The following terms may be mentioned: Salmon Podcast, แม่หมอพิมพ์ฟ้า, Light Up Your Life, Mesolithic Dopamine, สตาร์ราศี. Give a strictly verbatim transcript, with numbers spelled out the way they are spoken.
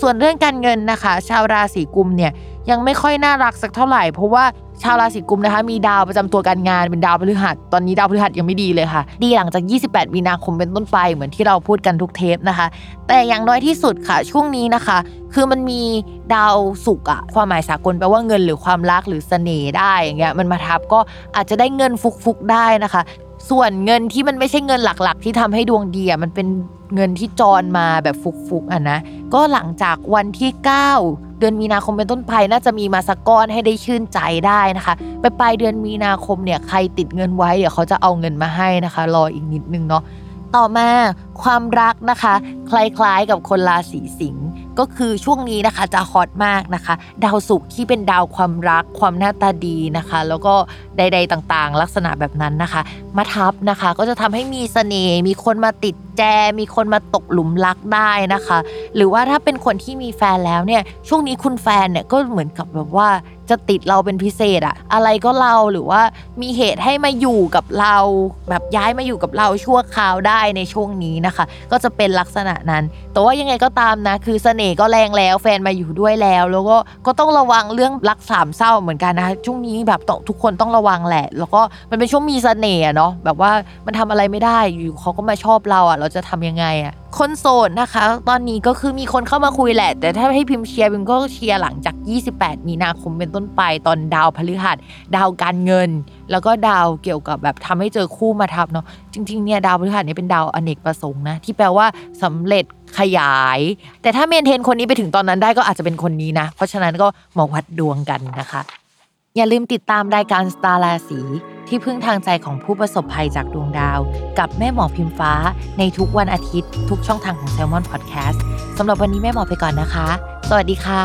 ส่วนเรื่องการเงินนะคะชาวราศีกุมเนี่ยยังไม่ค่อยน่ารักสักเท่าไหร่เพราะว่าชาวราศีกุมนะคะมีดาวประจำตัวการงานเป็นดาวพฤหัสตอนนี้ดาวพฤหัสยังไม่ดีเลยค่ะดีหลังจากยี่สิบแปดมีนาคมเป็นต้นไปเหมือนที่เราพูดกันทุกเทปนะคะแต่อย่างน้อยที่สุดค่ะช่วงนี้นะคะคือมันมีดาวศุกร์อะความหมายสากลแปลว่าเงินหรือความรักหรือเสน่ห์ได้อย่างเงี้ยมันมาทับก็อาจจะได้เงินฟุกๆได้นะคะส่วนเงินที่มันไม่ใช่เงินหลักๆที่ทำให้ดวงดีอ่ะมันเป็นเงินที่จรมาแบบฟุกๆอ่ะนะก็หลังจากวันที่เก้าเดือนมีนาคมเป็นต้นไปน่าจะมีมาสักก้อนให้ได้ชื่นใจได้นะคะไปปลายเดือนมีนาคมเนี่ยใครติดเงินไว้เดี๋ยวเขาจะเอาเงินมาให้นะคะรออีกนิดนึงเนาะต่อมาความรักนะคะคล้ายๆกับคนราศีสิงห์ก็คือช่วงนี้นะคะจะฮอตมากนะคะดาวศุกร์ที่เป็นดาวความรักความหน้าตาดีนะคะแล้วก็ใดๆต่างๆลักษณะแบบนั้นนะคะมาทับนะคะก็จะทำให้มีเสน่ห์มีคนมาติดแจมีคนมาตกหลุมรักได้นะคะหรือว่าถ้าเป็นคนที่มีแฟนแล้วเนี่ยช่วงนี้คุณแฟนเนี่ยก็เหมือนกับแบบว่า จะติดเราเป็นพิเศษอะอะไรก็เราหรือว่ามีเหตุให้มาอยู่กับเราแบบย้ายมาอยู่กับเราชั่วคราวได้ในช่วงนี้นะคะก็จะเป็นลักษณะนั้นแต่ว่ายังไงก็ตามนะคือเสน่ห์ก็แรงแล้วแฟนมาอยู่ด้วยแล้วแล้วก็ก็ต้องระวังเรื่องรักสามเศร้าเหมือนกันนะช่วงนี้แบบทุกคนต้องระวังแหละแล้วก็มันเป็นช่วงมีเสน่ห์เนาะแบบว่ามันทำอะไรไม่ได้อยู่เขาก็มาชอบเราอะเราจะทำยังไงอะคนโสดนะคะตอนนี้ก็คือมีคนเข้ามาคุยแหละแต่ถ้าให้พิมพ์เชียร์พิมพ์ก็เชียร์หลังจากยี่สิบแปดมีนาคมเป็นต้นไปตอนดาวพฤหัสดาวการเงินแล้วก็ดาวเกี่ยวกับแบบทำให้เจอคู่มาทับเนาะจริงๆเนี่ยดาวพฤหัสเนี่ยเป็นดาวอเนกประสงค์นะที่แปลว่าสำเร็จขยายแต่ถ้าเมนเทนคนนี้ไปถึงตอนนั้นได้ก็อาจจะเป็นคนนี้นะเพราะฉะนั้นก็มาวัดดวงกันนะคะอย่าลืมติดตามรายการสตาร์ราศีที่พึ่งทางใจของผู้ประสบภัยจากดวงดาวกับแม่หมอพิมฟ้าในทุกวันอาทิตย์ทุกช่องทางของ Salmon Podcast สำหรับวันนี้แม่หมอไปก่อนนะคะสวัสดีค่ะ